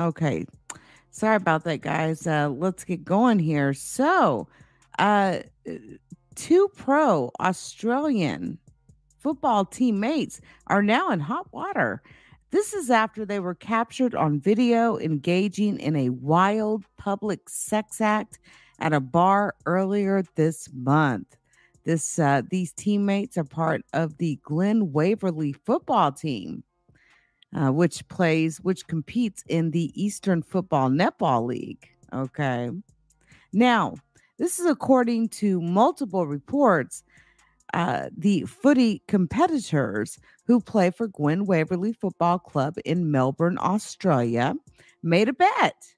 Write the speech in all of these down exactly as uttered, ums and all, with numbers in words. Okay. Sorry about that, guys. Uh, let's get going here. So, uh, two pro Australian football teammates are now in hot water. This is after they were captured on video engaging in a wild public sex act at a bar earlier this month. This uh, these teammates are part of the Glen Waverley football team, uh, which plays, which competes in the Eastern Football Netball League. Okay. Now, this is according to multiple reports. Uh, the footy competitors who play for Glen Waverley Football Club in Melbourne, Australia, made a bet.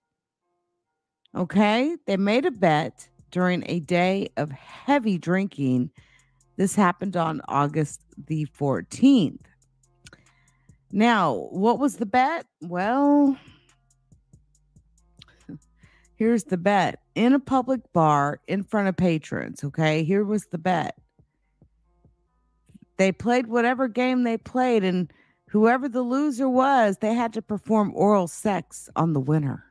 Okay, they made a bet during a day of heavy drinking. This happened on August the fourteenth. Now, what was the bet? Well, here's the bet. In a public bar in front of patrons, okay? Here was the bet. They played whatever game they played, and whoever the loser was, they had to perform oral sex on the winner.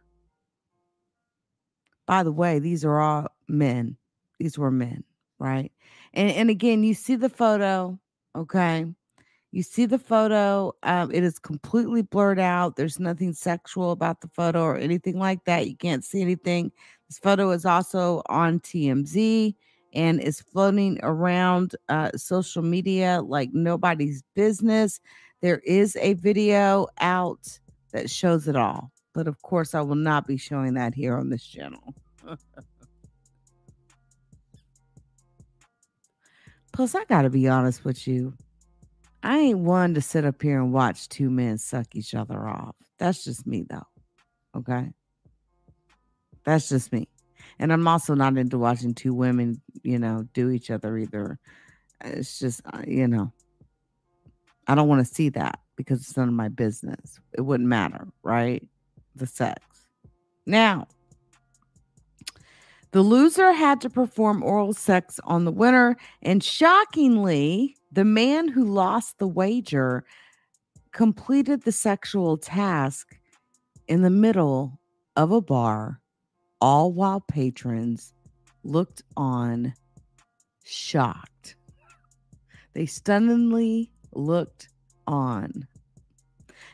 By the way, these are all men. These were men, right? And and again, you see the photo, okay? You see the photo. Um, it is completely blurred out. There's nothing sexual about the photo or anything like that. You can't see anything. This photo is also on T M Z. And is floating around uh, social media like nobody's business. There is a video out that shows it all. But, of course, I will not be showing that here on this channel. Plus, I got to be honest with you. I ain't one to sit up here and watch two men suck each other off. That's just me, though. Okay? That's just me. And I'm also not into watching two women, you know, do each other either. It's just, you know, I don't want to see that because it's none of my business. It wouldn't matter, right? The sex. Now, the loser had to perform oral sex on the winner. And shockingly, the man who lost the wager completed the sexual task in the middle of a bar, all while patrons looked on shocked. They stunningly looked on.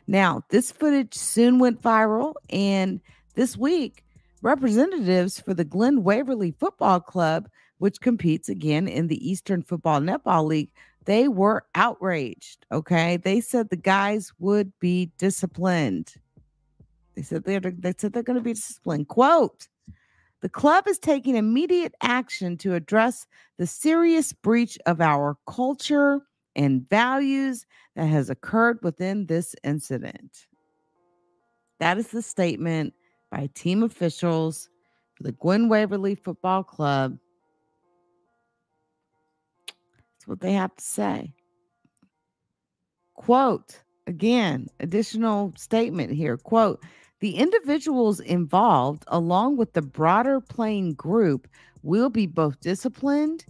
Now, this footage soon went viral, and this week, representatives for the Glen Waverley Football Club, which competes again in the Eastern Football Netball League, they were outraged, okay? They said the guys would be disciplined. They said they're, they said they're going to be disciplined. Quote, "The club is taking immediate action to address the serious breach of our culture and values that has occurred within this incident." That is the statement by team officials for the Glen Waverley Football Club. That's what they have to say. Quote, again, additional statement here. Quote, "The individuals involved, along with the broader playing group, will be both disciplined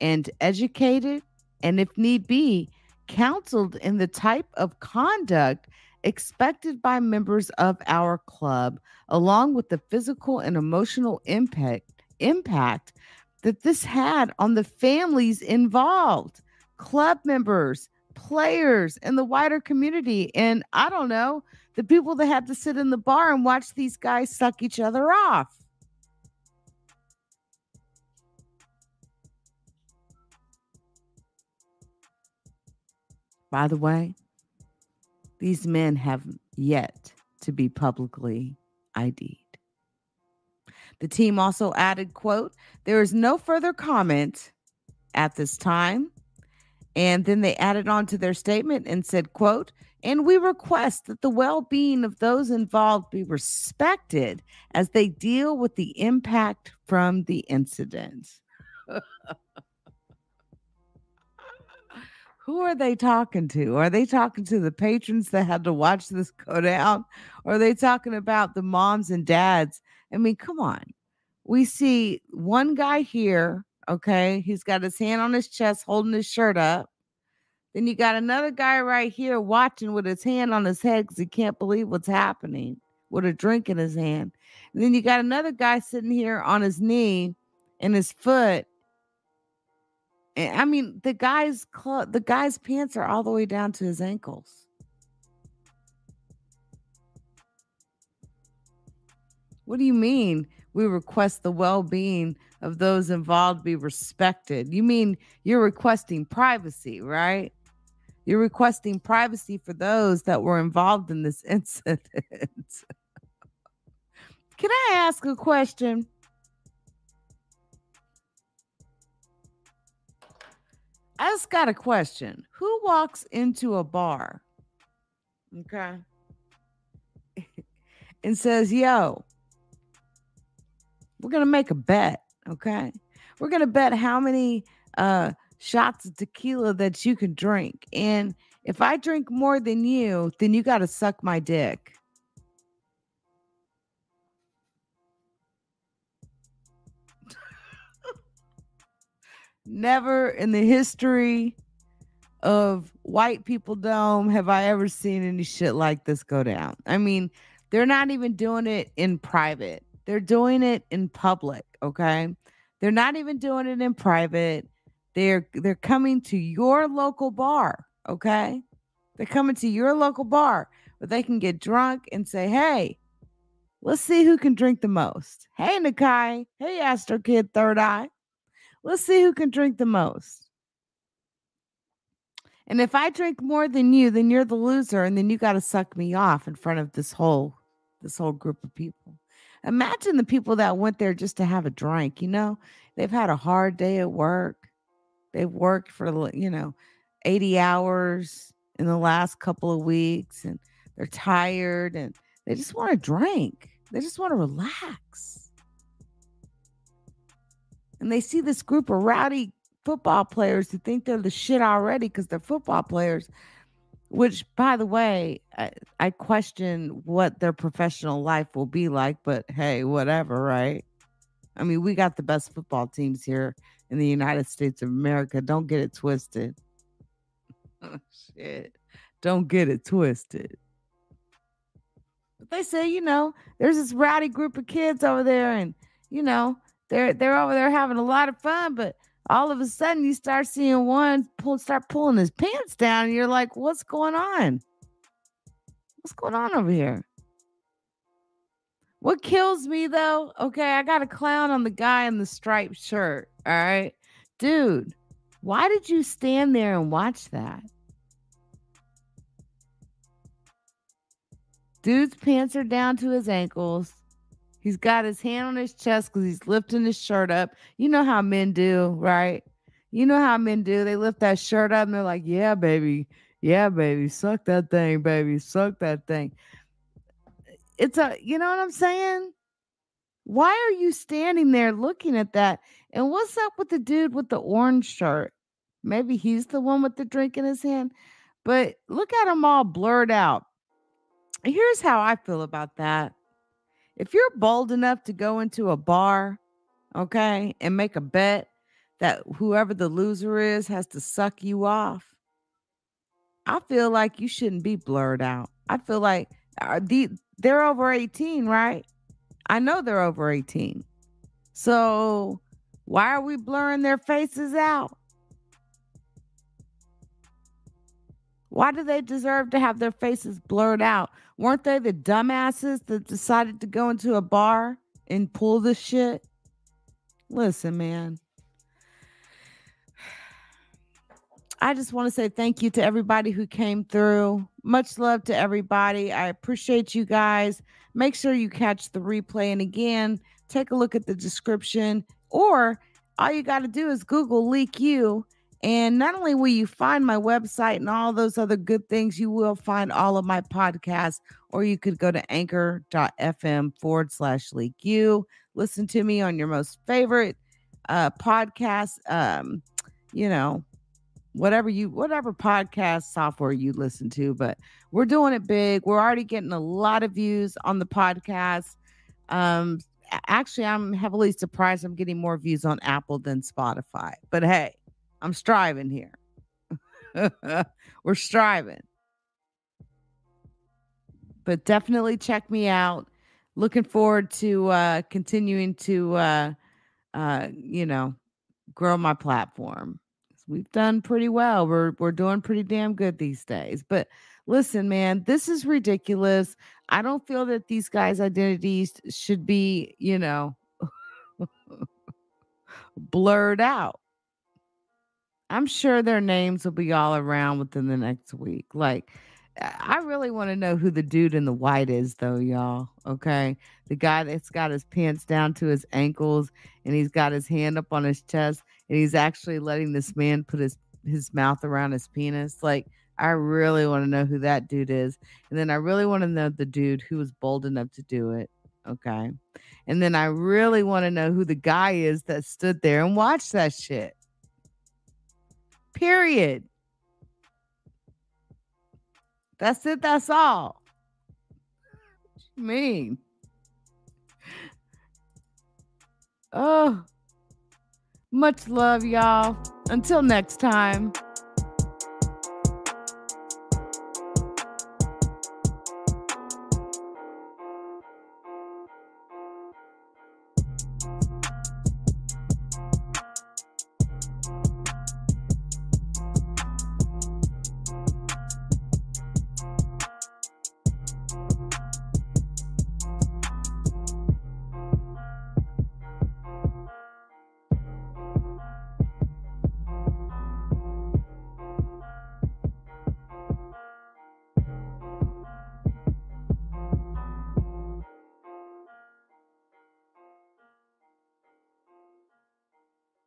and educated and, if need be, counseled in the type of conduct expected by members of our club, along with the physical and emotional impact, impact that this had on the families involved, club members, players, and the wider community." And I don't know, the people that had to sit in the bar and watch these guys suck each other off. By the way, these men have yet to be publicly I D'd. The team also added, quote, "There is no further comment at this time." And then they added on to their statement and said, quote, "And we request that the well-being of those involved be respected as they deal with the impact from the incident." Who are they talking to? Are they talking to the patrons that had to watch this go down? Or are they talking about the moms and dads? I mean, come on. We see one guy here. Okay, he's got his hand on his chest, holding his shirt up. Then you got another guy right here watching with his hand on his head because he can't believe what's happening. with a drink in his hand. And then you got another guy sitting here on his knee and his foot. And I mean, the guy's cl- the guy's pants are all the way down to his ankles. What do you mean we request the well-being of those involved be respected? You mean you're requesting privacy, right? You're requesting privacy for those that were involved in this incident. Can I ask a question? I just got a question. Who walks into a bar, okay, and says, yo, we're going to make a bet, okay? We're going to bet how many uh, shots of tequila that you can drink. And if I drink more than you, then you got to suck my dick. Never in the history of white people dome have I ever seen any shit like this go down. I mean, they're not even doing it in private. They're doing it in public, okay? They're not even doing it in private. They're they're coming to your local bar, okay? They're coming to your local bar where they can get drunk and say, hey, let's see who can drink the most. Hey, Nakai. Hey, Astro Kid Third Eye. Let's see who can drink the most. And if I drink more than you, then you're the loser, and then you got to suck me off in front of this whole this whole group of people. Imagine the people that went there just to have a drink, you know? They've had a hard day at work. They've worked for, you know, eighty hours in the last couple of weeks, and they're tired, and they just want to drink. They just want to relax. And they see this group of rowdy football players who think they're the shit already because they're football players, which, by the way, I, I question what their professional life will be like, but hey, whatever, right? I mean, we got the best football teams here in the United States of America. Don't get it twisted. Oh, shit. Don't get it twisted. But they say, you know, there's this rowdy group of kids over there, and, you know, They're they're over there having a lot of fun, but all of a sudden you start seeing one pull, start pulling his pants down, and you're like, what's going on? What's going on over here? What kills me, though, okay, I got a clown on the guy in the striped shirt, all right? Dude, why did you stand there and watch that? Dude's pants are down to his ankles. He's got his hand on his chest because he's lifting his shirt up. You know how men do, right? You know how men do. They lift that shirt up and they're like, yeah, baby. Yeah, baby. Suck that thing, baby. Suck that thing. It's a, you know what I'm saying? Why are you standing there looking at that? And what's up with the dude with the orange shirt? Maybe he's the one with the drink in his hand. But look at him all blurred out. Here's how I feel about that. If you're bold enough to go into a bar, okay, and make a bet that whoever the loser is has to suck you off, I feel like you shouldn't be blurred out. I feel like are the, they're over eighteen, right? I know they're over eighteen. So why are we blurring their faces out? Why do they deserve to have their faces blurred out? Weren't they the dumbasses that decided to go into a bar and pull this shit? Listen, man. I just want to say thank you to everybody who came through. Much love to everybody. I appreciate you guys. Make sure you catch the replay. And again, take a look at the description. Or all you got to do is Google LeakYou. And not only will you find my website and all those other good things, you will find all of my podcasts, or you could go to anchor.fm forward slash LeakYou. Listen to me on your most favorite uh, podcast, um, you know, whatever you, whatever podcast software you listen to. But we're doing it big. We're already getting a lot of views on the podcast. Um, actually, I'm heavily surprised I'm getting more views on Apple than Spotify. But hey. I'm striving here. We're striving. but definitely check me out. Looking forward to uh, continuing to, uh, uh, you know, grow my platform. We've done pretty well. We're we're doing pretty damn good these days. But listen, man, this is ridiculous. I don't feel that these guys' identities should be, you know, blurred out. I'm sure their names will be all around within the next week. Like, I really want to know who the dude in the white is, though, y'all. Okay? The guy that's got his pants down to his ankles and he's got his hand up on his chest and he's actually letting this man put his, his mouth around his penis. Like, I really want to know who that dude is. And then I really want to know the dude who was bold enough to do it. Okay? And then I really want to know who the guy is that stood there and watched that shit. Period. That's it. That's all. What you mean? Oh, much love, y'all. Until next time.